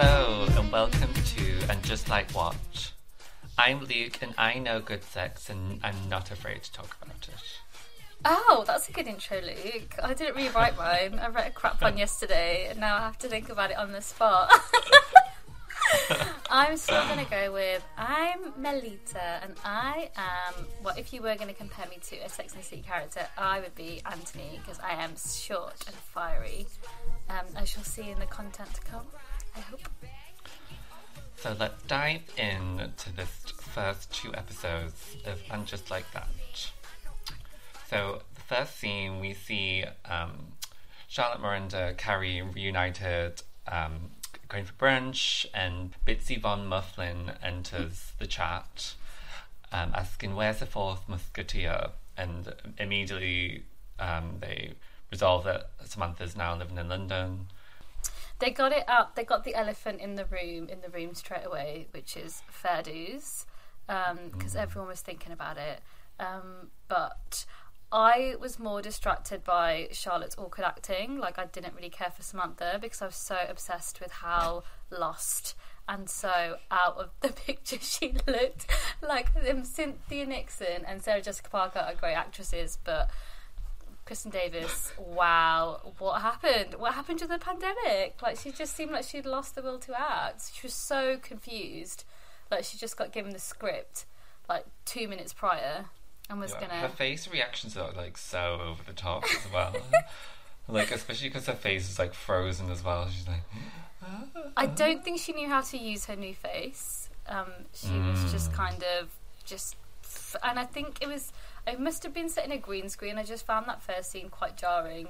Hello and welcome to And Just Like What. I'm Luke and I know good sex and I'm not afraid to talk about it. Oh, that's a good intro, Luke. I didn't rewrite mine. I wrote a crap one yesterday and now I have to think about it on the spot. I'm still going to go with I'm Melita and I am, well, if you were going to compare me to a Sex and the City character, I would be Anthony because I am short and fiery. As you'll see in the content to come, I hope. So let's dive in to this first two episodes of And Just Like That. So the first scene we see Charlotte Miranda, Carrie reunited going for brunch, and Bitsy von Mufflin enters the chat asking where's the fourth musketeer, and immediately they resolve that Samantha's now living in London. They got it up, they got the elephant in the room straight away, which is fair dues because everyone was thinking about it, but I was more distracted by Charlotte's awkward acting. Like, I didn't really care for Samantha because I was so obsessed with how lost and so out of the picture she looked. Like, Cynthia Nixon and Sarah Jessica Parker are great actresses, but Kristen Davis, wow, what happened? What happened during the pandemic? Like, she just seemed like she'd lost the will to act. She was so confused. Like, she just got given the script, like, 2 minutes prior. And was her face reactions are like so over the top as well. Like, especially because her face is like frozen as well. She's like, I don't think she knew how to use her new face. She was just kind of and I think it must have been set in a green screen. I just found that first scene quite jarring.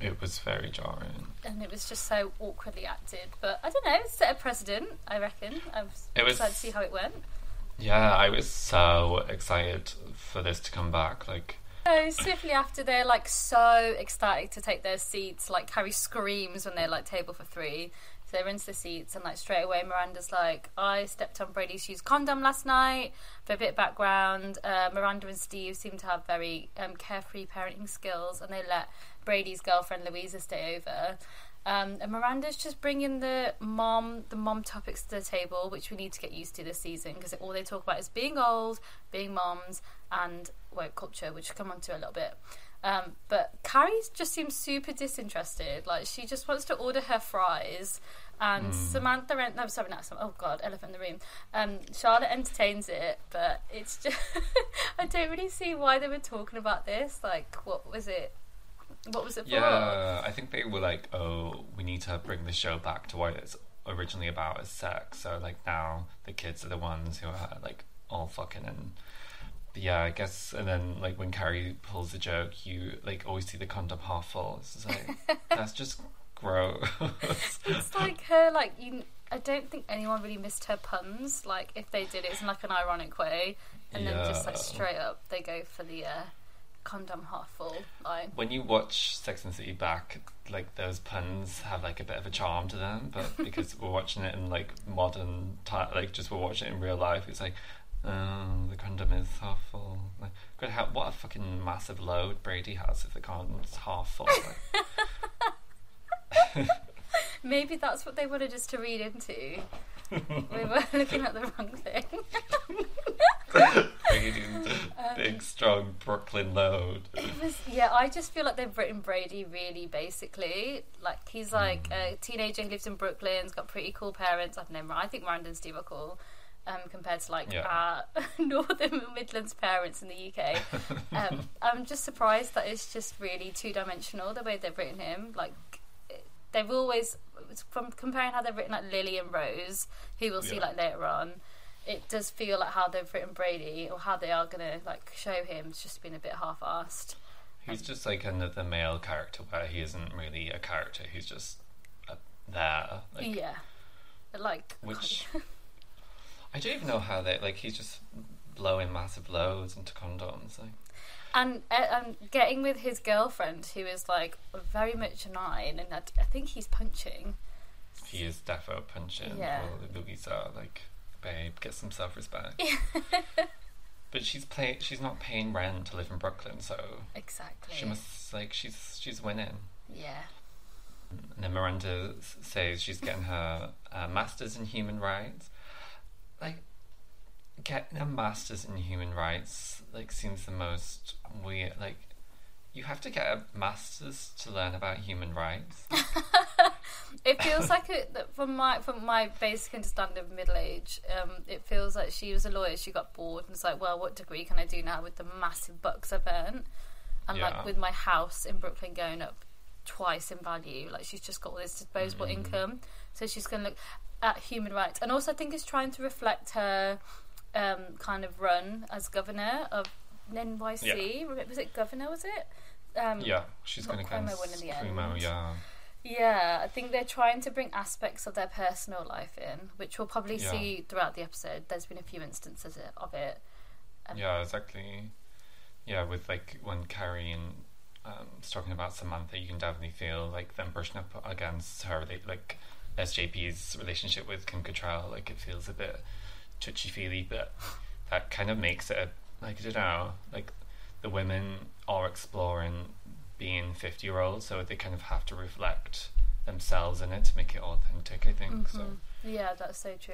It was very jarring, and it was just so awkwardly acted. But I don't know, it set a precedent, I reckon. I was excited to see how it went. Yeah, I was so excited for this to come back. Like, so swiftly after, they're like so ecstatic to take their seats. Like, Carrie screams when they're like table for three. So they're into the seats, and like straight away, Miranda's like, "I stepped on Brady's shoes condom last night." For a bit of background, Miranda and Steve seem to have very carefree parenting skills, and they let Brady's girlfriend Louisa stay over. And Miranda's just bringing the mom topics to the table, which we need to get used to this season because all they talk about is being old, being moms, and woke culture, which we'll come on to a little bit. But Carrie just seems super disinterested. Like, she just wants to order her fries, and elephant in the room. Charlotte entertains it, but it's just I don't really see why they were talking about this. Like, what was it for? Yeah, I think they were like, oh, we need to bring the show back to what it's originally about, is sex. So, like, now the kids are the ones who are, like, all fucking in. But yeah, I guess, and then, like, when Carrie pulls the joke, you, like, always see the condom half full. It's like, that's just gross. It's like her, like, I don't think anyone really missed her puns. Like, if they did, it's in, like, an ironic way. And then just, like, straight up, they go for the, condom half full line. When you watch Sex and the City back, like, those puns have like a bit of a charm to them, but because we're watching it in like modern time, like just we're watching it in real life, it's like, oh, the condom is half full. Like, what a fucking massive load Brady has if the condom's half full. Like. Maybe that's what they wanted us to read into. We were looking at the wrong thing. Big, strong Brooklyn load. It was, yeah, I just feel like they've written Brady really basically. Like, he's like a teenager who lives in Brooklyn, has got pretty cool parents. I don't know, I think Miranda and Steve are cool compared to like our Northern and Midlands parents in the UK. I'm just surprised that it's just really two-dimensional the way they've written him. Like, they've always, from comparing how they've written like Lily and Rose, who we'll see like later on, it does feel like how they've written Brady or how they are gonna like show him has just been a bit half-assed. He's just like another male character where he isn't really a character. He's just there. Like, yeah, like which I don't even know how they like. He's just blowing massive loads into condoms. Like. And getting with his girlfriend, who is like very much a nine, and I think he's punching. He is defo punching. Yeah, Louisa, like, babe, get some self-respect. But she's not paying rent to live in Brooklyn, so exactly. She must like she's winning. Yeah. And then Miranda says she's getting her master's in human rights. Like, getting a master's in human rights, like, seems the most weird. Like, you have to get a master's to learn about human rights. It feels like it, from my basic understanding of middle age, it feels like she was a lawyer, she got bored and was like, well, what degree can I do now with the massive bucks I've earned? And like with my house in Brooklyn going up twice in value, like she's just got all this disposable income, so she's going to look at human rights. And also I think it's trying to reflect her kind of run as governor of NYC. Yeah. Was it governor, was it? Yeah, she's going to go Cuomo, yeah. Yeah, I think they're trying to bring aspects of their personal life in, which we'll probably see throughout the episode. There's been a few instances of it. Yeah, exactly. Yeah, with like when Carrie and was talking about Samantha, you can definitely feel like them brushing up against her, like SJP's relationship with Kim Cattrall. Like it feels a bit touchy-feely, but that kind of makes it like, I don't know, like the women are exploring being 50-year-olds, so they kind of have to reflect themselves in it to make it authentic, I think. So yeah, that's so true.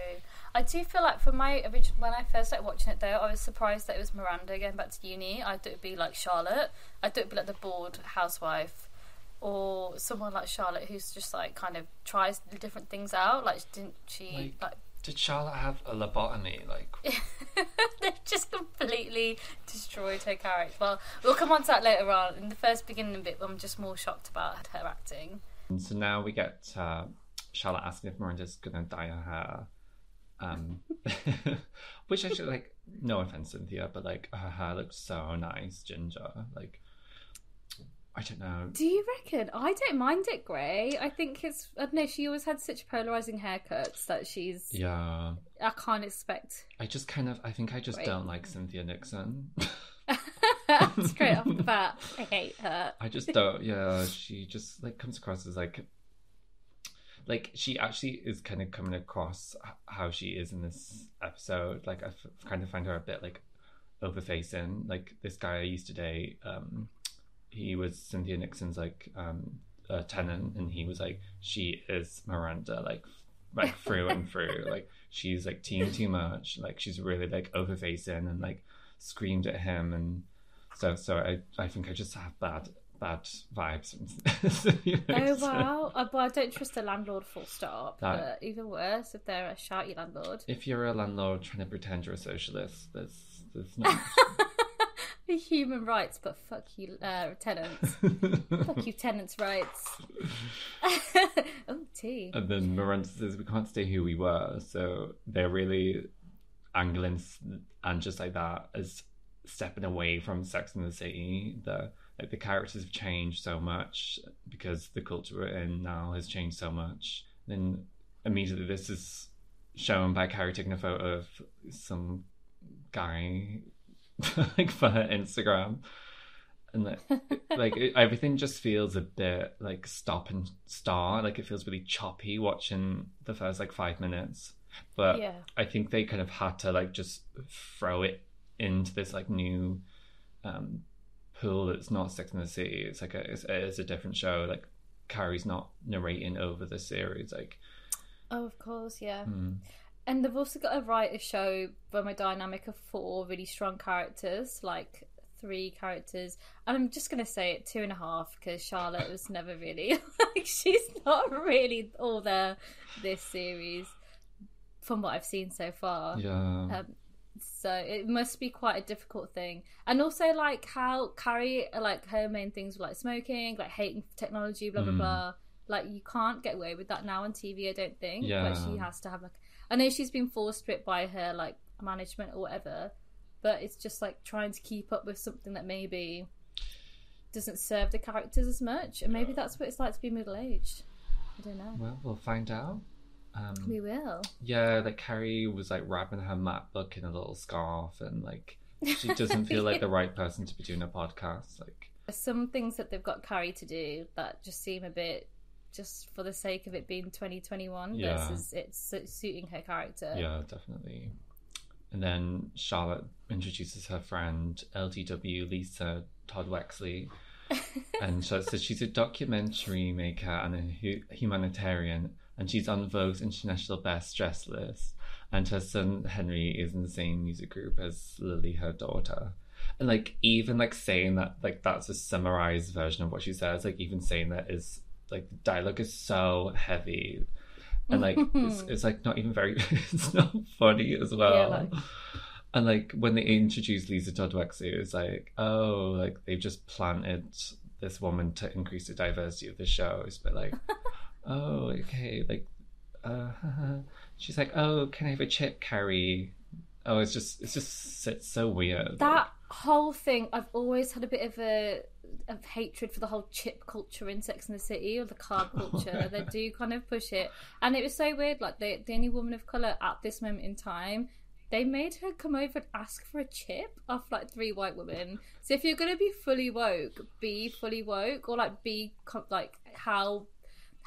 I do feel like for my original, when I first started watching it though, I was surprised that it was Miranda going back to uni. I thought it'd be like Charlotte. I thought it'd be like the bored housewife or someone like Charlotte who's just like kind of tries different things out. Like didn't she like did Charlotte have a lobotomy? Like they've just completely destroyed her character. Well, we'll come on to that later on. In the first beginning bit, I'm just more shocked about her acting. So now we get Charlotte asking if Miranda's gonna dye her hair, which actually, like, no offense, Cynthia, but like her hair looks so nice, ginger. Like, I don't know. Do you reckon? I don't mind it grey. I think it's, I don't know, she always had such polarising haircuts that she's... Yeah. I can't expect... I don't like Cynthia Nixon. Straight off the bat. I hate her. I just don't, yeah. She just, like, comes across as, like, she actually is kind of coming across how she is in this episode. Like, I kind of find her a bit, like, overfacing. Like, this guy I used to date, he was Cynthia Nixon's like tenant, and he was like, she is Miranda, like through and through. Like she's like team too much. Like she's really like overfacing and like screamed at him, and so I think I just have bad vibes. Oh wow! Well, I don't trust a landlord. Full stop. But even worse if they're a shouty landlord. If you're a landlord trying to pretend you're a socialist, there's not. Human rights, but fuck you, tenants. Fuck you, tenants' rights. Oh, tea. And then Miranda says, we can't stay who we were. So they're really angling And Just Like That as stepping away from Sex and the City. The characters have changed so much because the culture we're in now has changed so much. Then immediately this is shown by Carrie taking a photo of some guy like for her Instagram, and like everything just feels a bit like stop and start. Like it feels really choppy watching the first like 5 minutes, but yeah. I think they kind of had to like just throw it into this like new pool that's not Sex and the City. It's like it's a different show. Like Carrie's not narrating over the series. Like, oh, of course, yeah. And they've also got to write a show from a dynamic of 4 really strong characters, like 3 characters. And I'm just going to say it, 2.5, because Charlotte was never really... like, she's not really all there this series, from what I've seen so far. Yeah. So it must be quite a difficult thing. And also, like, how Carrie, like, her main things were, like, smoking, like, hating technology, blah, blah, blah. Like, you can't get away with that now on TV, I don't think. Yeah. But she has to have, like... I know she's been forced to it by her like management or whatever, but it's just like trying to keep up with something that maybe doesn't serve the characters as much, and maybe that's what it's like to be middle-aged. I don't know. Well, we'll find out. We will. Yeah, like Carrie was like wrapping her map book in a little scarf, and like she doesn't feel like the right person to be doing a podcast. Like some things that they've got Carrie to do that just seem a bit. Just for the sake of it being 2021 versus it's suiting her character. Yeah, definitely. And then Charlotte introduces her friend LTW Lisa Todd Wexley, And so it says she's a documentary maker and a humanitarian, and she's on Vogue's International Best Dress list. And her son Henry is in the same music group as Lily, her daughter. And even saying that, that's a summarized version of what she says. Even saying that is the dialogue is so heavy, and it's not even very. It's not funny as well. Yeah, And when they introduced Lisa Todd Wexley, it was they've just planted this woman to increase the diversity of the shows. But oh, okay, she's oh, can I have a chip, Carrie? Oh, it's so weird. That whole thing, I've always had a bit of a hatred for the whole chip culture in Sex and the City, or the card culture. They do kind of push it, and it was so weird. The only woman of colour at this moment in time, they made her come over and ask for a chip off 3 white women. So if you're gonna be fully woke, be fully woke, or be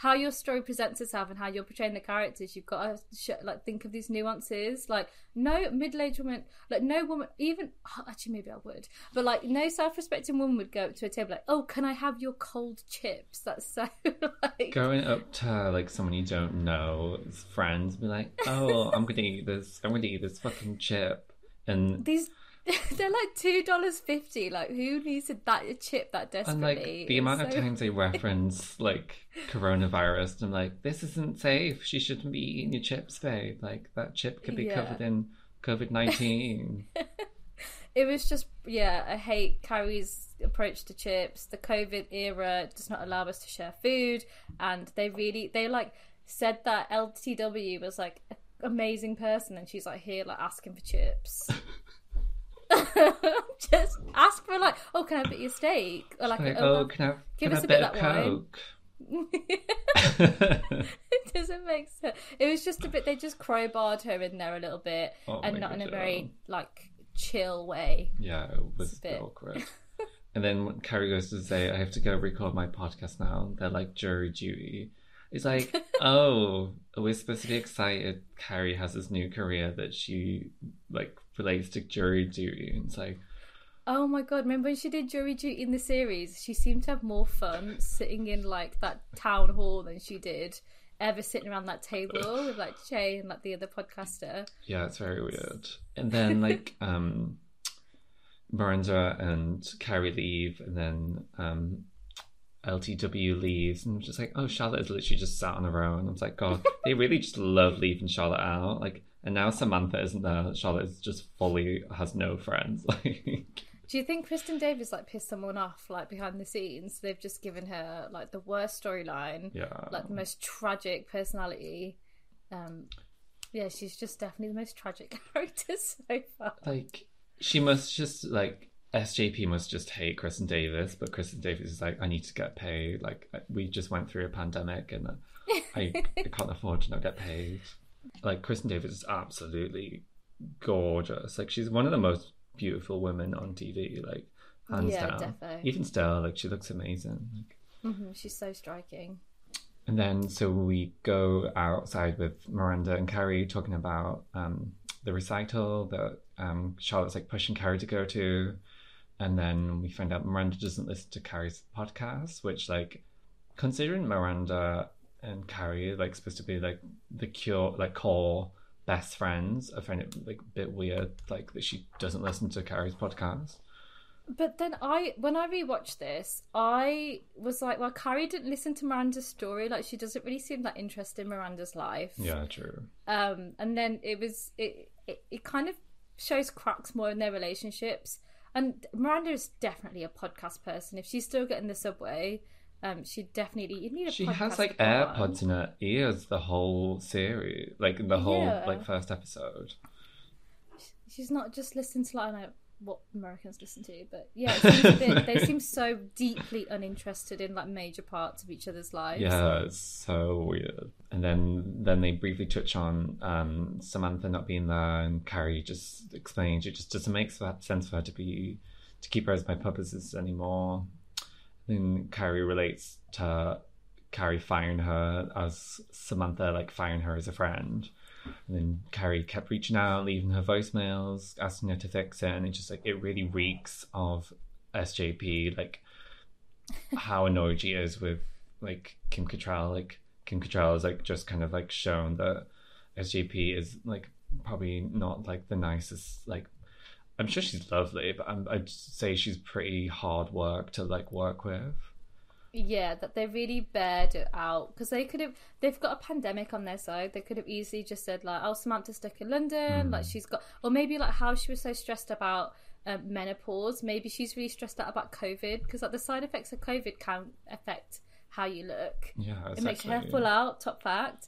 how your story presents itself and how you're portraying the characters. You've got to think of these nuances. No middle-aged woman, no woman, even, actually maybe I would, but no self-respecting woman would go up to a table oh, can I have your cold chips? That's so Going up to someone you don't know, friends, be oh, I'm going to eat this fucking chip. And these, they're $2.50. Who needs a chip that desperately? And the amount of times they reference coronavirus, and this isn't safe. She shouldn't be eating your chips, babe. That chip could be covered in COVID-19. It was just I hate Carrie's approach to chips. The COVID era does not allow us to share food, and they said that LTW was an amazing person, and she's here asking for chips. Just ask for oh, can I have your steak? Or give us a bit of Coke. It doesn't make sense. It was just a bit. They just crowbarred her in there a little bit, and not in a very chill way. Yeah, it was a bit awkward. And then Carrie goes to say, "I have to go record my podcast now." They're jury duty. It's oh, we're supposed to be excited. Carrie has this new career that she relates to jury duty. And it's oh my God, remember when she did jury duty in the series? She seemed to have more fun sitting in that town hall than she did ever sitting around that table with Che and the other podcaster. Yeah, it's very weird. And then Miranda and Carrie leave, and then LTW leaves, and I'm just oh, Charlotte is literally just sat on her own. I was God, they really just love leaving Charlotte out. And now Samantha isn't there. Charlotte is just fully has no friends. Do you think Kristen Davis pissed someone off behind the scenes? They've just given her the worst storyline, the most tragic personality. She's just definitely the most tragic character so far. She must just SJP must just hate Kristen Davis, but Kristen Davis is I need to get paid. We just went through a pandemic, and I can't afford to not get paid. Kristen Davis is absolutely gorgeous. She's one of the most beautiful women on TV, hands down. Defo. Even still, she looks amazing. She's so striking. And then, so we go outside with Miranda and Carrie talking about the recital that Charlotte's pushing Carrie to go to. And then we find out Miranda doesn't listen to Carrie's podcast, which considering Miranda and Carrie supposed to be the cure, core best friends, I find it a bit weird that she doesn't listen to Carrie's podcast. But then when I rewatched this, I was well, Carrie didn't listen to Miranda's story. She doesn't really seem that interested in Miranda's life. Yeah, true. And then it kind of shows cracks more in their relationships. And Miranda is definitely a podcast person. If she's still getting the subway, she definitely you need a. She podcast has AirPods in her ears the whole series, in the whole first episode. She's not just listening to I don't know what Americans listen to, but they seem so deeply uninterested in major parts of each other's lives. Yeah, it's so weird. And then they briefly touch on Samantha not being there, and Carrie just explains it just doesn't make sense for her to keep her as my publicist anymore. And Carrie relates to Carrie firing her as Samantha, firing her as a friend. And then Carrie kept reaching out, leaving her voicemails, asking her to fix it. And it really reeks of SJP, how annoyed she is with like Kim Cattrall. Like Kim Cattrall is like just kind of like shown that SJP is like probably not like the nicest. Like I'm sure she's lovely, but I'd say she's pretty hard work to like work with. Yeah, that they really bared it out because they could have. They've got a pandemic on their side. They could have easily just said like, "Oh, Samantha's stuck in London." Like she's got, or maybe like how she was so stressed about menopause. Maybe she's really stressed out about COVID because like the side effects of COVID can affect how you look. Yeah, exactly, it makes your hair fall out. Top fact.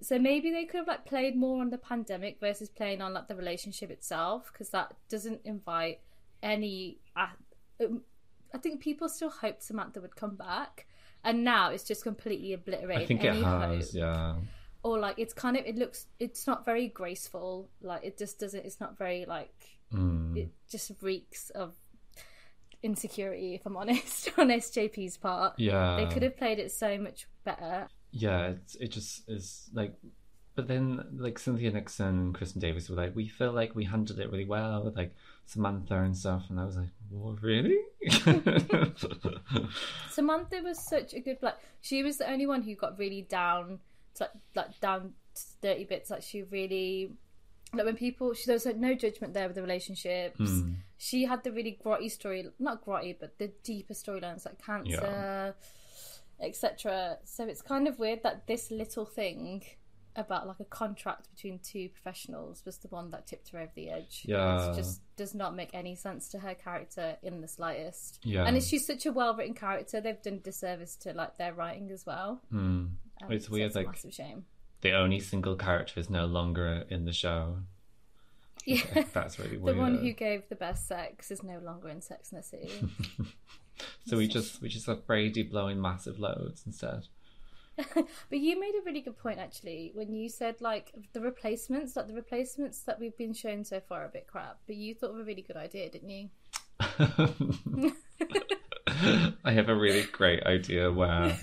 So maybe they could have like played more on the pandemic versus playing on like the relationship itself because that doesn't invite any. I think people still hoped Samantha would come back, and now it's just completely obliterated. I think any it has, hope. Yeah. Or like it's kind of it's not very graceful. Like it just doesn't. It's not very like it just reeks of insecurity. If I'm honest, on SJP's part, yeah, they could have played it so much better. Yeah, it just is like. But then, like, Cynthia Nixon and Kristen Davis were like, we feel like we handled it really well with, like, Samantha and stuff. And I was like, what, really? Samantha was such a good, like, she was the only one who got really down, like down to dirty bits. Like, she really, like, when people, there was, like, no judgment there with the relationships. She had the really grotty story, not grotty, but the deeper storylines, like cancer, etc. So it's kind of weird that this little thing about like a contract between two professionals was the one that tipped her over the edge. Yeah, it just does not make any sense to her character in the slightest. Yeah, and she's such a well-written character. They've done disservice to like their writing as well. It's weird. It's like a massive shame the only single character is no longer in the show. Yeah, that's really weird. The one who gave the best sex is no longer in Sex and the City. So we just have Brady blowing massive loads instead. But you made a really good point actually when you said like the replacements that we've been shown so far are a bit crap, but you thought of a really good idea, didn't you? I have a really great idea where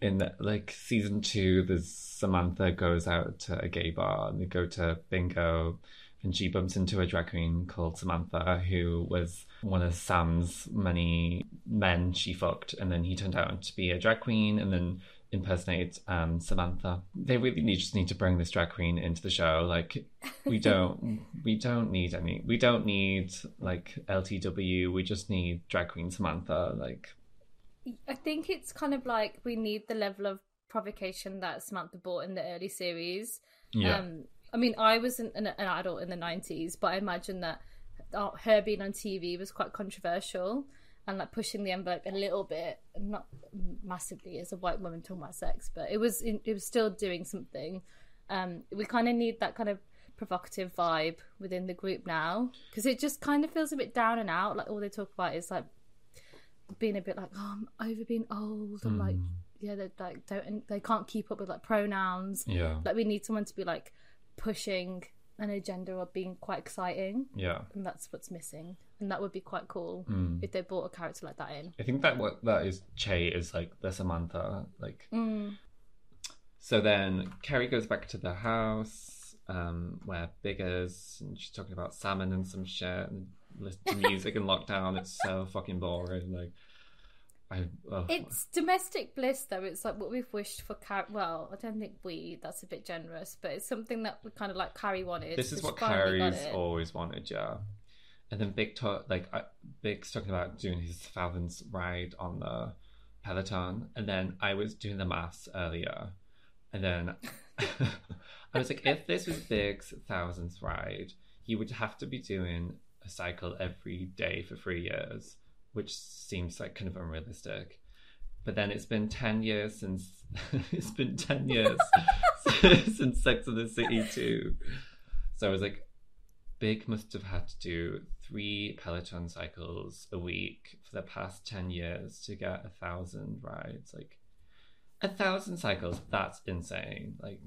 in like season 2 there's Samantha goes out to a gay bar and they go to bingo and she bumps into a drag queen called Samantha who was one of Sam's many men she fucked, and then he turned out to be a drag queen and then impersonate Samantha. They really just need to bring this drag queen into the show. Like we don't need like LTW, we just need drag queen Samantha. Like I think it's kind of like we need the level of provocation that Samantha brought in the early series. Yeah. I mean I wasn't an adult in the 90s, but I imagine that her being on TV was quite controversial and like pushing the envelope a little bit, not massively as a white woman talking about sex, but it was still doing something. We kind of need that kind of provocative vibe within the group now because it just kind of feels a bit down and out. Like all they talk about is like being a bit like, oh, I'm over being old. I'm like, yeah, they like they can't keep up with like pronouns. Yeah, like we need someone to be like pushing an agenda or being quite exciting. Yeah, and that's what's missing. And that would be quite cool if they brought a character like that in. I think that what that is, Che is like the Samantha. Like, so then Kerry goes back to the house where Big is, and she's talking about salmon and some shit, and listening to music in lockdown. It's so fucking boring. Like, it's domestic bliss though. It's like what we've wished for. Well, I don't think that's a bit generous, but it's something that we kind of like Carrie wanted. This is what Carrie's always wanted. Yeah. And then Big's talking about doing his 1,000th ride on the Peloton. And then I was doing the maths earlier. And then I was like, if this was Big's 1,000th ride, he would have to be doing a cycle every day for 3 years, which seems like kind of unrealistic. But then it's been 10 years since... it's been 10 years since Sex and the City 2. So I was like, Big must have had to do 3 Peloton cycles a week for the past 10 years to get 1,000 rides. Like, 1,000 cycles, that's insane. Like,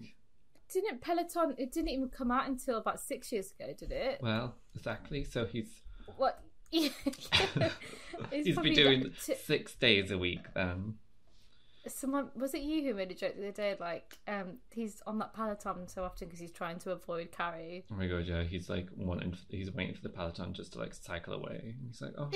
didn't Peloton, it didn't even come out until about 6 years ago, did it? Well, exactly. So he's... What? He's been doing 6 days a week then. Someone, was it you who made a joke the other day? Like, he's on that Peloton so often because he's trying to avoid Carrie. Oh my god, yeah, he's like he's waiting for the Peloton just to like cycle away. And he's like, oh,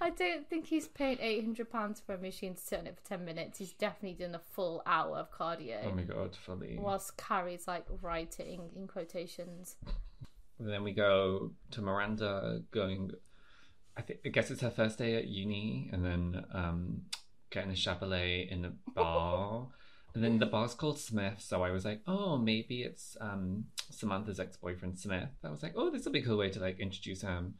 I don't think he's paying £800 for a machine to sit on it for 10 minutes. He's definitely done a full hour of cardio. Oh my God, funny. Whilst Carrie's like writing in quotations. And then we go to Miranda going, I guess it's her first day at uni, and then getting a Chapelet in the bar. And then the bar's called Smith, so I was like, oh, maybe it's Samantha's ex-boyfriend Smith. I was like, oh, this will be a cool way to like introduce him.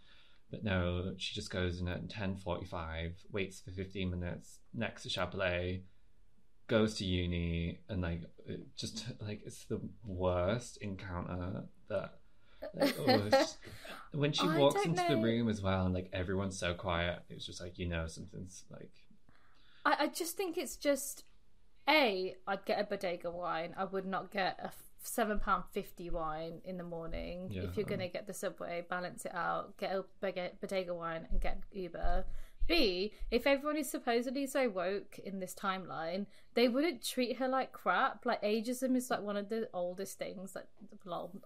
But no, she just goes in at 10:45, waits for 15 minutes next to Chapelet, goes to uni, and like, just like, it's the worst encounter that. Like, oh, just... When she walks into the room as well, and like everyone's so quiet, it's just like, you know, something's like. I just think it's just. I'd get a Bodega wine. I would not get a £7.50 wine in the morning. Yeah. If you're going to get the Subway, balance it out. Get a Bodega wine and get an Uber. B, if everyone is supposedly so woke in this timeline, they wouldn't treat her like crap. Like, ageism is like one of the oldest things. Like,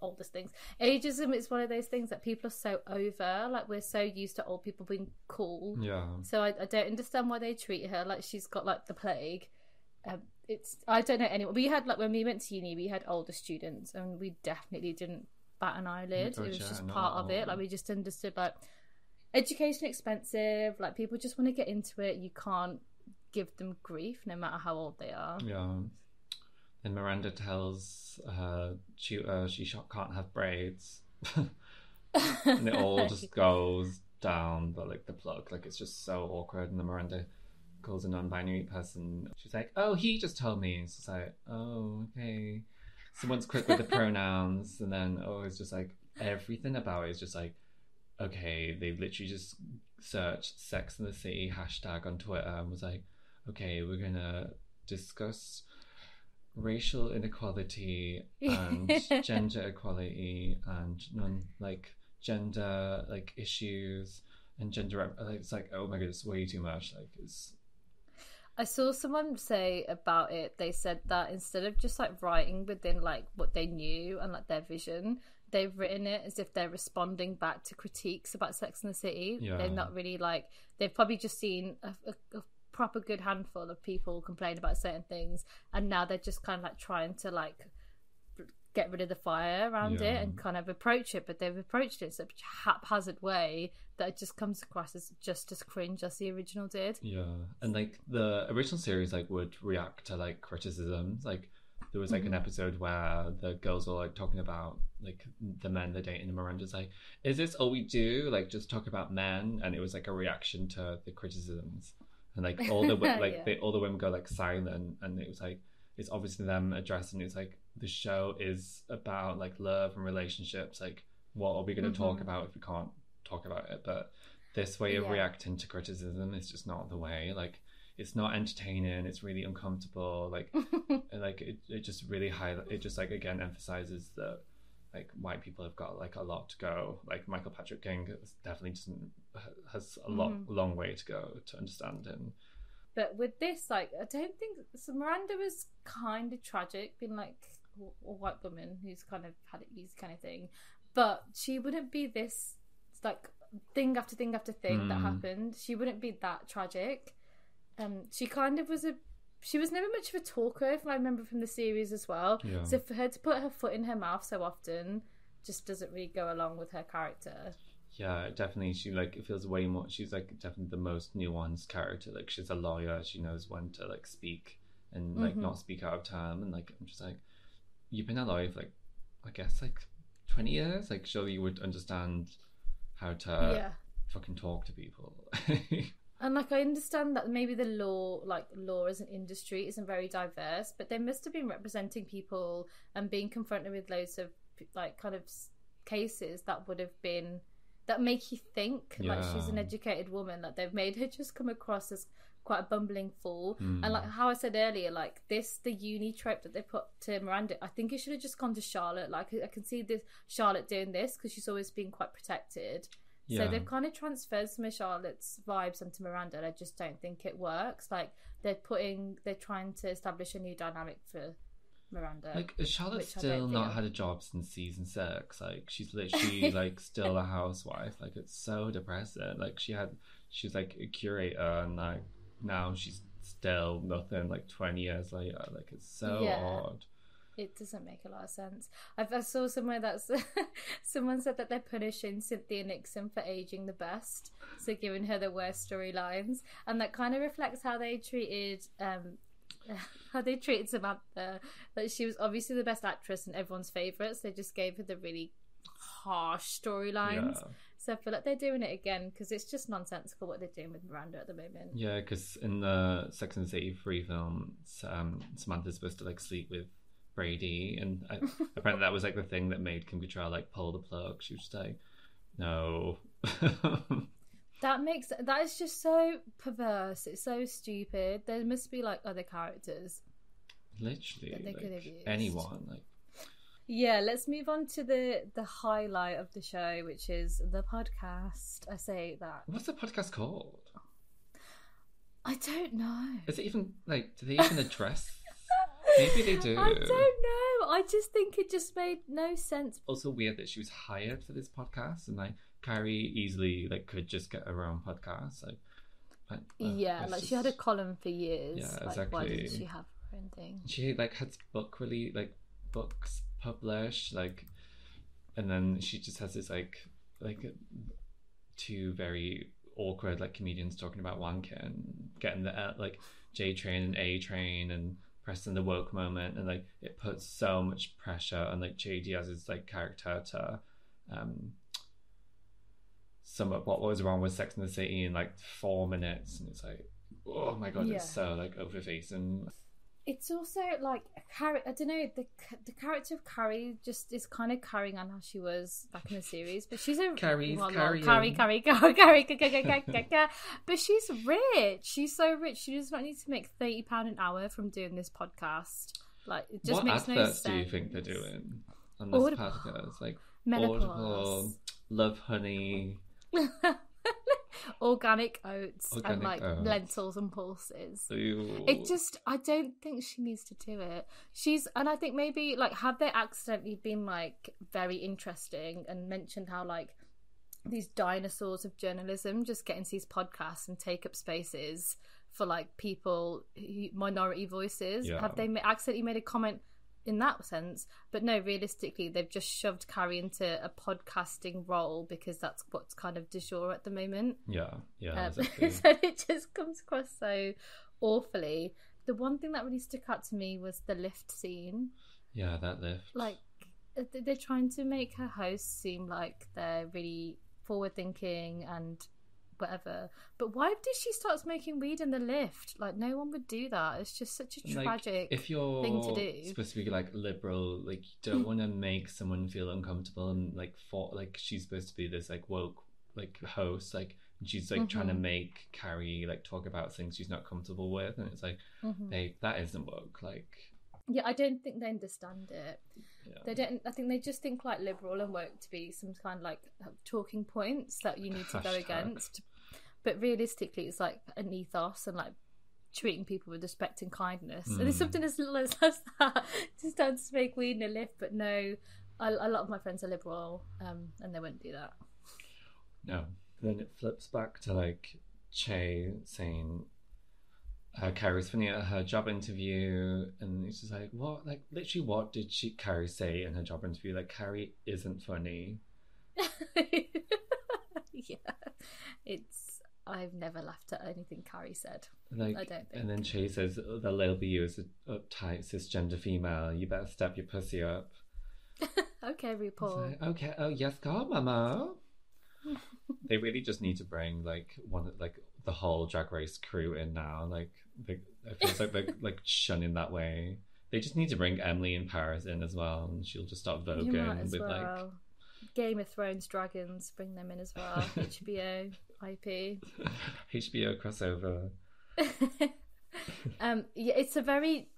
oldest things. Ageism is one of those things that people are so over. Like, we're so used to old people being cool. Yeah. So I don't understand why they treat her like she's got like the plague. I don't know anyone. We had like when we went to uni, we had older students, and we definitely didn't bat an eyelid. It was just part of it. Like we just understood like education expensive. Like people just want to get into it. You can't give them grief, no matter how old they are. Yeah. Then Miranda tells her tutor she can't have braids, and it all just goes down. But like the plug, like it's just so awkward. And then Miranda calls a non-binary person. She's like, oh, he just told me. It's just like, oh, okay. Someone's quick with the pronouns. And then, oh, it's just like, everything about it is just like, okay, they've literally just searched Sex and the City hashtag on Twitter and was like, okay, we're going to discuss racial inequality and gender equality and gender like issues and gender. It's like, oh my goodness, way too much. Like, it's. I saw someone say about it, they said that instead of just like writing within like what they knew and like their vision, they've written it as if they're responding back to critiques about Sex and the City. Yeah. They're not really like, they've probably just seen a proper good handful of people complain about certain things, and now they're just kind of like trying to like get rid of the fire around it and kind of approach it, but they've approached it in such a haphazard way that it just comes across as just as cringe as the original did. Yeah, and like the original series like would react to like criticisms. Like there was like an episode where the girls were like talking about like the men they're dating, and Miranda's like, is this all we do, like just talk about men? And it was like a reaction to the criticisms, and like all the all the women go like silent, and it was like, it's obviously them addressing, it's like, the show is about like love and relationships, like what are we going to talk about if we can't talk about it? But this way of reacting to criticism is just not the way. Like it's not entertaining, it's really uncomfortable, like and like it just really it just again emphasizes that like white people have got like a lot to go. Like Michael Patrick King definitely has a long way to go to understand him. But with this, like I don't think so. Miranda was kind of tragic, being like a white woman who's kind of had it easy kind of thing, but she wouldn't be this like thing after thing after thing that happened. She wouldn't be that tragic. She kind of was she was never much of a talker, if I remember from the series as well. Yeah. So for her to put her foot in her mouth so often just doesn't really go along with her character. Yeah, definitely. She like it feels way more. She's like definitely the most nuanced character. Like she's a lawyer. She knows when to like speak and like not speak out of term. And like I'm just like, you've been a lawyer for like, I guess like 20 years. Like surely you would understand how to fucking talk to people. And like I understand that maybe the law as an industry isn't very diverse, but they must have been representing people and being confronted with loads of like kind of cases that would have been. That make you think like she's an educated woman, that like, they've made her just come across as quite a bumbling fool. And like how I said earlier, like this, the uni trope that they put to Miranda, I think it should have just gone to Charlotte. Like I can see this Charlotte doing this because she's always been quite protected. So they've kind of transferred some of Charlotte's vibes onto Miranda, and I just don't think it works. Like they're trying to establish a new dynamic for Miranda. Like Charlotte's still not had a job since season 6. Like she's literally like still a housewife. Like it's so depressing. Like she had she's like a curator, and like now she's still nothing, like 20 years later. Like, it's so odd. It doesn't make a lot of sense. I saw somewhere that someone said that they're punishing Cynthia Nixon for aging the best, so giving her the worst storylines, and that kind of reflects how they treated Samantha. Like, she was obviously the best actress and everyone's favourite, so they just gave her the really harsh storylines. Yeah. So I feel like they're doing it again, because it's just nonsensical what they're doing with Miranda at the moment. Yeah, because in the Sex and the City 3 film, Samantha's supposed to like sleep with Brady, and apparently that was like the thing that made Kim Cattrall like pull the plug. She was just like, no. That is just so perverse. It's so stupid. There must be like other characters, literally, that they could have used. Anyone, like. Yeah, let's move on to the highlight of the show, which is the podcast. I say that. What's the podcast called? I don't know. Is it even like? Do they even address? Maybe they do. I don't know. I just think it just made no sense. Also weird that she was hired for this podcast, and like Carrie easily like could just get her own podcast. Like yeah, like just... she had a column for years. Yeah, like, exactly. Why didn't she have her own thing? She like had book really like books published, like, and then she just has this like two very awkward like comedians talking about wanking, getting the like J train and A train and pressing the woke moment, and like it puts so much pressure on like Che Diaz's like character to sum up what was wrong with Sex and the City in like 4 minutes, and it's like, oh my god, it's so like over-facing. It's also like Carrie, I don't know, the character of Carrie just is kind of carrying on how she was back in the series, but she's a Carrie, but she's rich. She's so rich. She does not need to make £30 an hour from doing this podcast. Like, it just makes no sense. What adverts do you think they're doing on this podcast? Like Audible, Love Honey, organic oats, and like lentils and pulses. Ew. It just, I don't think she needs to do it. And I think maybe like had they accidentally been like very interesting and mentioned how like these dinosaurs of journalism just get into these podcasts and take up spaces for like people, minority voices. Yeah. Have they accidentally made a comment in that sense? But no, realistically, they've just shoved Carrie into a podcasting role because that's what's kind of du jour at the moment. Exactly. So it just comes across so awfully. The one thing that really stuck out to me was the lift scene. Yeah, that lift. Like, they're trying to make her hosts seem like they're really forward thinking and whatever, but why did she start smoking weed in the lift? Like, no one would do that. It's just such a tragic thing to do. If you're supposed to be like liberal, like you don't want to make someone feel uncomfortable, and like for like she's supposed to be this like woke like host, like she's like trying to make Carrie like talk about things she's not comfortable with, and it's like, babe, that isn't woke. Like, yeah, I don't think they understand it. Yeah. They don't. I think they just think like liberal and woke to be some kind of like talking points that you need to go against. But realistically, it's like an ethos and like treating people with respect and kindness. And it's something as little as that. Just down to make weed in a lift. But no, a lot of my friends are liberal, and they wouldn't do that. No. Then it flips back to like Che saying, Carrie's funny at her job interview, and it's just like, what? Like, literally, what did Carrie say in her job interview? Like, Carrie isn't funny. Yeah, I've never laughed at anything Carrie said. Like, I don't think. And then Che says, "They'll label you as an uptight cisgender female. You better step your pussy up." Okay, RuPaul. Like, okay. Oh yes, go, Mama. They really just need to bring like one like the whole Drag Race crew in now. Like, I feel like they're like shunning that way. They just need to bring Emily in Paris in as well, and she'll just start voguing with like Game of Thrones dragons. Bring them in as well. HBO IP. HBO crossover. Yeah, it's a very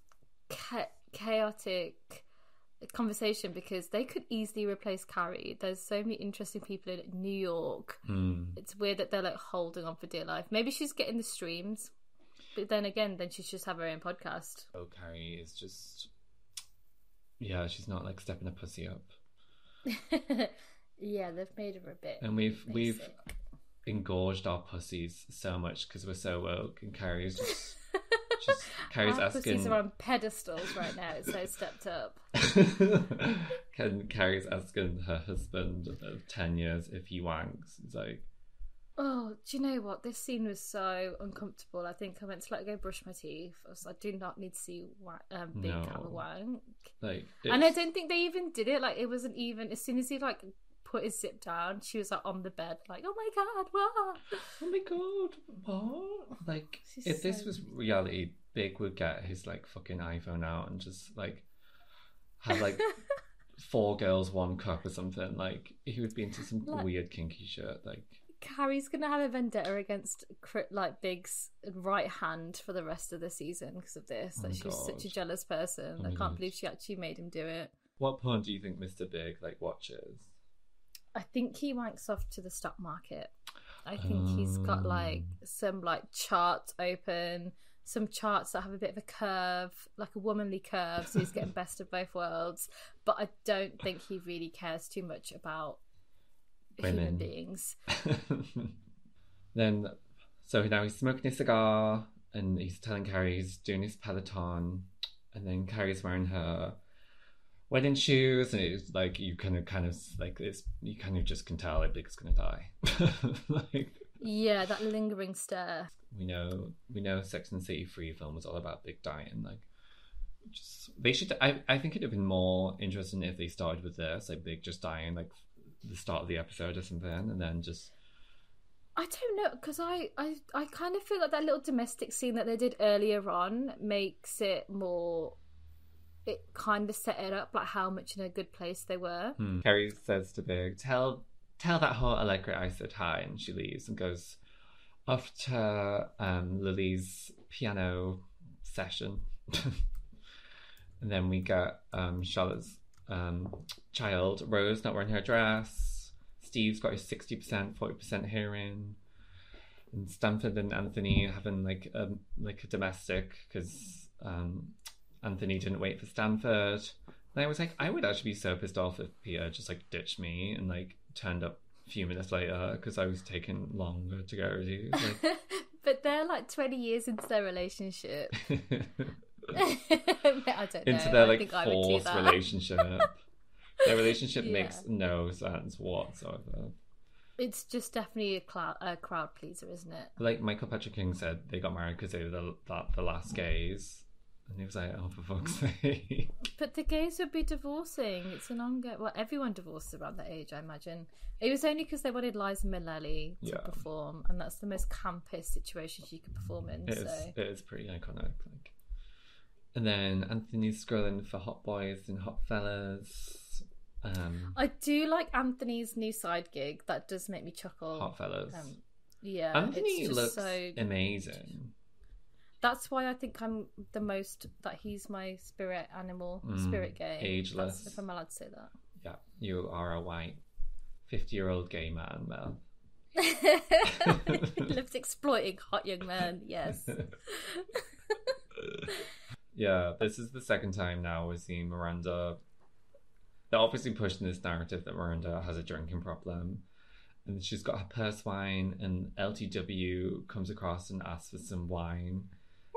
chaotic conversation because they could easily replace Carrie. There's so many interesting people in New York. It's weird that they're like holding on for dear life. Maybe she's getting the streams, but then again, then she should just have her own podcast. Oh, Carrie is just, yeah, she's not like stepping a pussy up. Yeah, they've made her a bit. And we've engorged our pussies so much because we're so woke, and Carrie's just Carrie's our asking. Pussies are on pedestals right now. It's so stepped up. Carrie's asking her husband of 10 years if he wanks. It's like, oh, do you know what? This scene was so uncomfortable. I think I went to like go brush my teeth. I was like, I do not need to see Big have a wank. Like, and I don't think they even did it. Like, it wasn't even, as soon as he like put his zip down, she was like on the bed, like, oh my god, what? Oh my god, what? Like, she's if so... this was reality, Big would get his like fucking iPhone out and just like have like 4 girls, 1 cup or something. Like, he would be into some like... weird kinky shit. Like, Carrie's gonna have a vendetta against like Big's right hand for the rest of the season because of this. Like, she's such a jealous person. I can't believe she actually made him do it. What porn do you think Mr. Big like watches? I think he wanks off to the stock market. I think he's got like some like charts open, some charts that have a bit of a curve, like a womanly curve, so he's getting best of both worlds. But I don't think he really cares too much about human beings. Then, so now he's smoking a cigar and he's telling Carrie he's doing his Peloton, and then Carrie's wearing her wedding shoes, and it's like you kind of like it's, you kind of just can tell like Big's gonna die. Like, yeah, that lingering stare. We know Sex and the City 3 film was all about Big dying. Like, just they should. I think it'd have been more interesting if they started with this, like Big just dying, like the start of the episode or something, and then just I don't know, because I kind of feel like that little domestic scene that they did earlier on makes it more, it kind of set it up like how much in a good place they were. Carrie says to Big, tell that whore Allegra I said hi, and she leaves and goes off to Lily's piano session. And then we get Charlotte's child, Rose, not wearing her dress. Steve's got his 60%, 40% hearing, and Stanford and Anthony having like a domestic because Anthony didn't wait for Stanford. And I was like, I would actually be so pissed off if Peter just like ditched me and like turned up a few minutes later because I was taking longer to go to. Like... But they're like 20 years into their relationship. I don't know. Into their like forced relationship. Their relationship makes no sense whatsoever. It's just definitely a crowd pleaser, isn't it? Like Michael Patrick King said, they got married because they were the last gays, and he was like, "Oh, for fuck's sake!" But the gays would be divorcing. It's an ongoing. Well, everyone divorces around that age, I imagine. It was only because they wanted Liza Minnelli to perform, and that's the most campus situation she could perform in. It is pretty iconic. Like. And then Anthony's scrolling for hot boys and hot fellas. I do like Anthony's new side gig. That does make me chuckle. Hot fellas. Yeah. Anthony looks so amazing. That's why I think I'm the most, that he's my spirit animal, spirit gay. Ageless. That's, if I'm allowed to say that. Yeah. You are a white 50-year-old gay man, Mel. He loves exploiting hot young men. Yes. Yeah, this is the second time now we're seeing Miranda. They're obviously pushing this narrative that Miranda has a drinking problem. And she's got her purse wine, and LTW comes across and asks for some wine.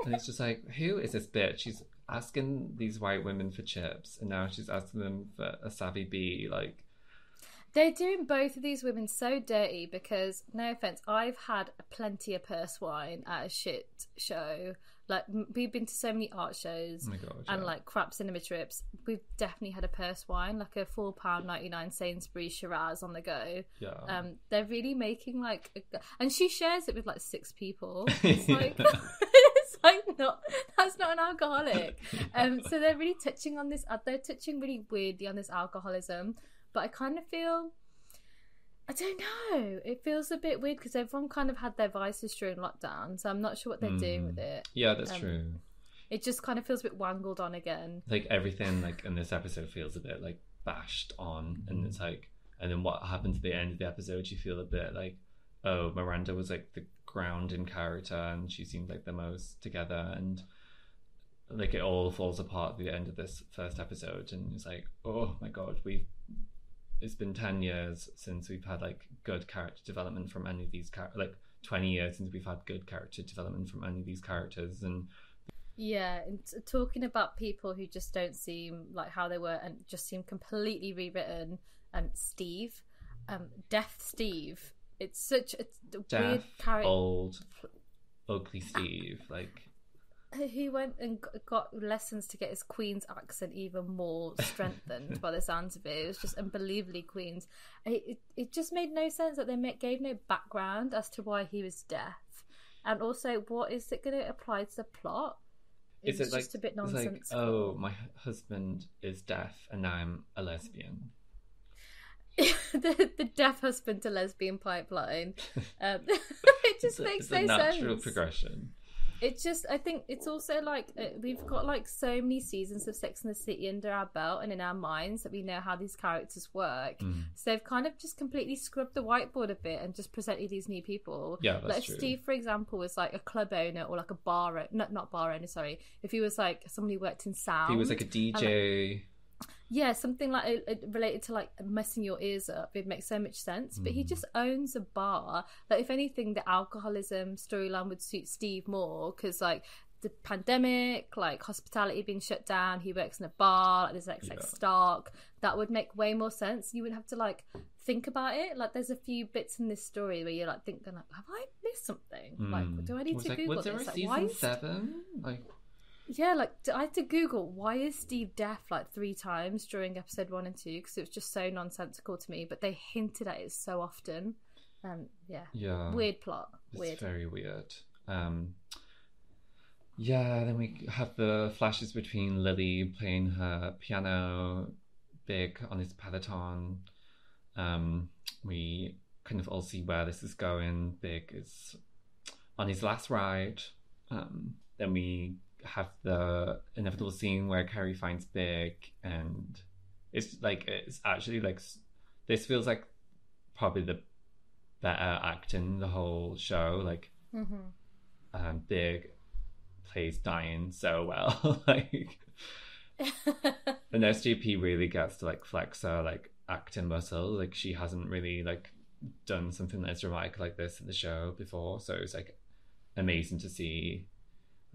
And it's just like, who is this bitch? She's asking these white women for chips, and now she's asking them for a savvy bee. Like, they're doing both of these women so dirty because, no offence, I've had plenty of purse wine at a shit show. Like, we've been to so many art shows and like crap cinema trips. We've definitely had a purse wine, like a £4.99 Sainsbury's Shiraz on the go. Yeah. They're really making like, and she shares it with like 6 people. It's like, it's like not, that's not an alcoholic. So they're really touching on this. They're touching really weirdly on this alcoholism, but I kind of feel, I don't know. It feels a bit weird because everyone kind of had their vices during lockdown, so I'm not sure what they're doing with it. Yeah, that's true. It just kind of feels a bit wangled on again. Like everything, like in this episode, feels a bit like bashed on, and it's like, and then what happens at the end of the episode? You feel a bit like, oh, Miranda was like the ground in character, and she seemed like the most together, and like it all falls apart at the end of this first episode, and it's like, oh my god, we've. it's been 10 years since we've had like good character development from any of these characters, like 20 years since we've had good character development from any of these characters. And yeah, and talking about people who just don't seem like how they were and just seem completely rewritten, Steve, Deaf Steve, it's such a weird character, old ugly Steve, like he went and got lessons to get his Queen's accent even more strengthened by the sounds of it. It was just unbelievably Queen's. It just made no sense that they gave no background as to why he was deaf. And also, what is it going to apply to the plot? It's just like, a bit nonsensical. It's like, oh, my husband is deaf and now I'm a lesbian. the deaf husband to lesbian pipeline. It just makes no sense. It's a natural progression. It's just, I think it's also like we've got like so many seasons of Sex and the City under our belt and in our minds that we know how these characters work. Mm. So they've kind of just completely scrubbed the whiteboard a bit and just presented these new people. Yeah, that's like true. Steve, for example, was like a club owner or like a bar owner, not bar owner, sorry. If he was like somebody who worked in sound. He was like a DJ. Yeah, something like related to like messing your ears up. It makes so much sense. But he just owns a bar. Like, if anything, the alcoholism storyline would suit Steve more because, like, the pandemic, like hospitality being shut down, he works in a bar, like there's like Stark. That would make way more sense. You wouldn't have to like think about it. Like, there's a few bits in this story where you're like thinking, like, have I missed something? Like, do I need to Google this? Was there a season 7? Yeah, like I had to Google why is Steve deaf like 3 times during episode 1 and 2 because it was just so nonsensical to me. But they hinted at it so often. Weird plot. It's very weird. Then we have the flashes between Lily playing her piano big on his Peloton. We kind of all see where this is going. Big is on his last ride. Then we have the inevitable scene where Carrie finds Big, and it's actually like this feels like probably the better acting the whole show. Like, Big plays dying so well. Like, and SJP really gets to like flex her like acting muscle. Like, she hasn't really like done something as dramatic like this in the show before, so it's like amazing to see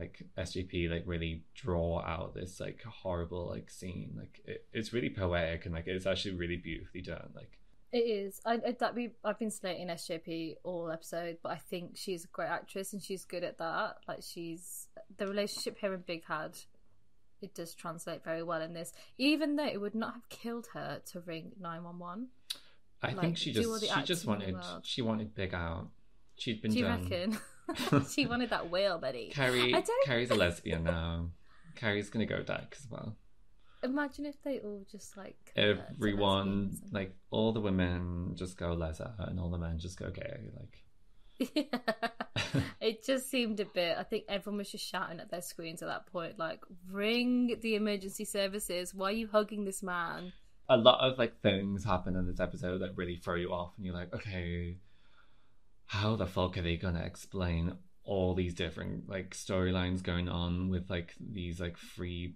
like SJP like really draw out this like horrible like scene. Like it's really poetic and like it's actually really beautifully done. Like it is. I've been slating SJP all episode, but I think she's a great actress and she's good at that. Like the relationship her and Big had, it does translate very well in this. Even though it would not have killed her to ring 911. I think she wanted Big out. She'd been done. Do you reckon? She wanted that whale, buddy. Carrie's a lesbian now. Carrie's gonna go dyke as well. Imagine if they all just like everyone, like all the women just go lesser and all the men just go gay. Like, yeah. It just seemed a bit. I think everyone was just shouting at their screens at that point, like, "Ring the emergency services! Why are you hugging this man?" A lot of like things happen in this episode that really throw you off, and you're like, okay, how the fuck are they gonna explain all these different like storylines going on with like these like free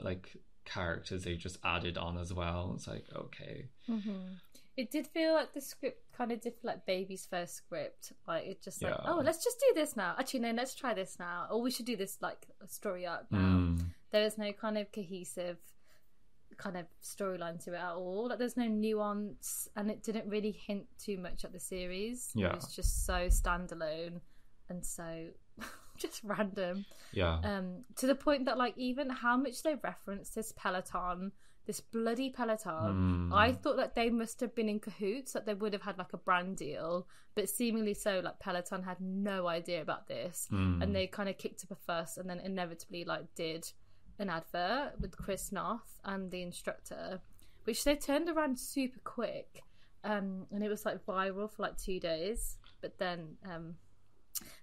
like characters they just added on as well? It's like, okay. It did feel like the script kind of did like Baby's first script. Like, it just like, oh, let's just do this now. Actually, no, let's try this now. Or we should do this like story arc now. There is no kind of cohesive kind of storyline to it at all. Like, there's no nuance, and it didn't really hint too much at the series. It was just so standalone and so just random, to the point that like even how much they referenced this bloody Peloton. I thought that they must have been in cahoots, that they would have had like a brand deal, but seemingly so like Peloton had no idea about this, and they kind of kicked up a fuss and then inevitably like did an advert with Chris Noth and the instructor, which they turned around super quick, and it was like viral for like 2 days. But then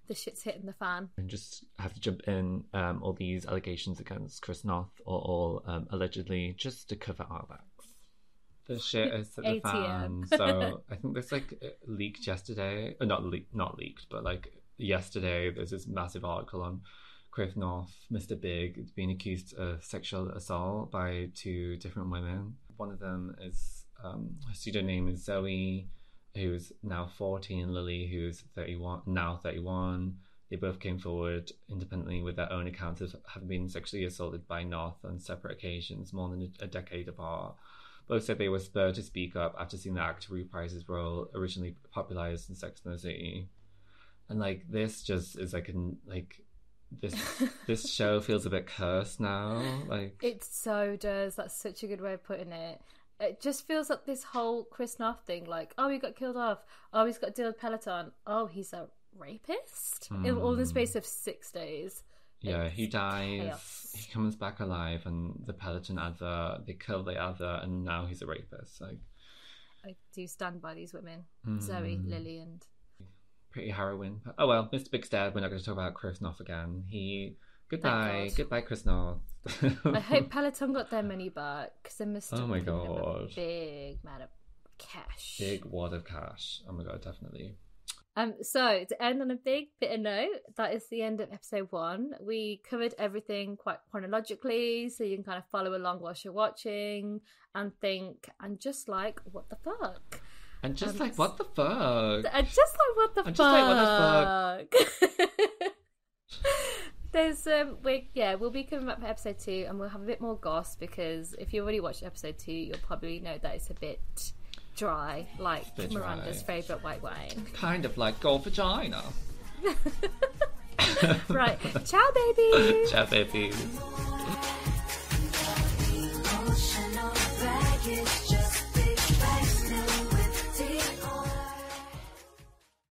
the shit's hitting the fan. And just have to jump in, all these allegations against Chris Noth are all allegedly just to cover our backs. The shit is hit the fan. So I think this like leaked yesterday, not leaked, but like yesterday. There's this massive article on Chris Noth, Mr. Big, is being accused of sexual assault by two different women. One of them is, her pseudonym is Zoe, who's now 40, and Lily, who's 31, now 31. They both came forward independently with their own accounts of having been sexually assaulted by Noth on separate occasions, more than a decade apart. Both said they were spurred to speak up after seeing the actor reprise his role originally popularized in Sex and the City. And like this just is like an like this this show feels a bit cursed now. Like it so does. That's such a good way of putting it. It just feels like this whole Chris Noth thing, like, oh, he got killed off. Oh, he's got to deal with Peloton. Oh, he's a rapist? Mm. All in the space of 6 days. Yeah, it's he dies. Chaos. He comes back alive, and the Peloton advert, they kill the other, and now he's a rapist. Like, I do stand by these women. Mm. Zoe, Lily, and... Pretty harrowing. Oh, well, Mr. Big's dead. We're not going to talk about Chris Noth again. Goodbye, Chris Noth. I hope Peloton got their money back, because they must have been a big amount of cash. Big wad of cash. Oh my God, definitely. So to end on a big bitter note, that is the end of episode 1. We covered everything quite chronologically, so you can kind of follow along whilst you're watching and think, and just like, what the fuck? And just like, what the fuck? And just like, what the fuck? There's we'll be coming back for episode 2, and we'll have a bit more goss, because if you already watched episode 2, you'll probably know that it's a bit dry, like bit Miranda's dry. Favourite white wine. Kind of like gold vagina. Right, ciao baby. Ciao baby.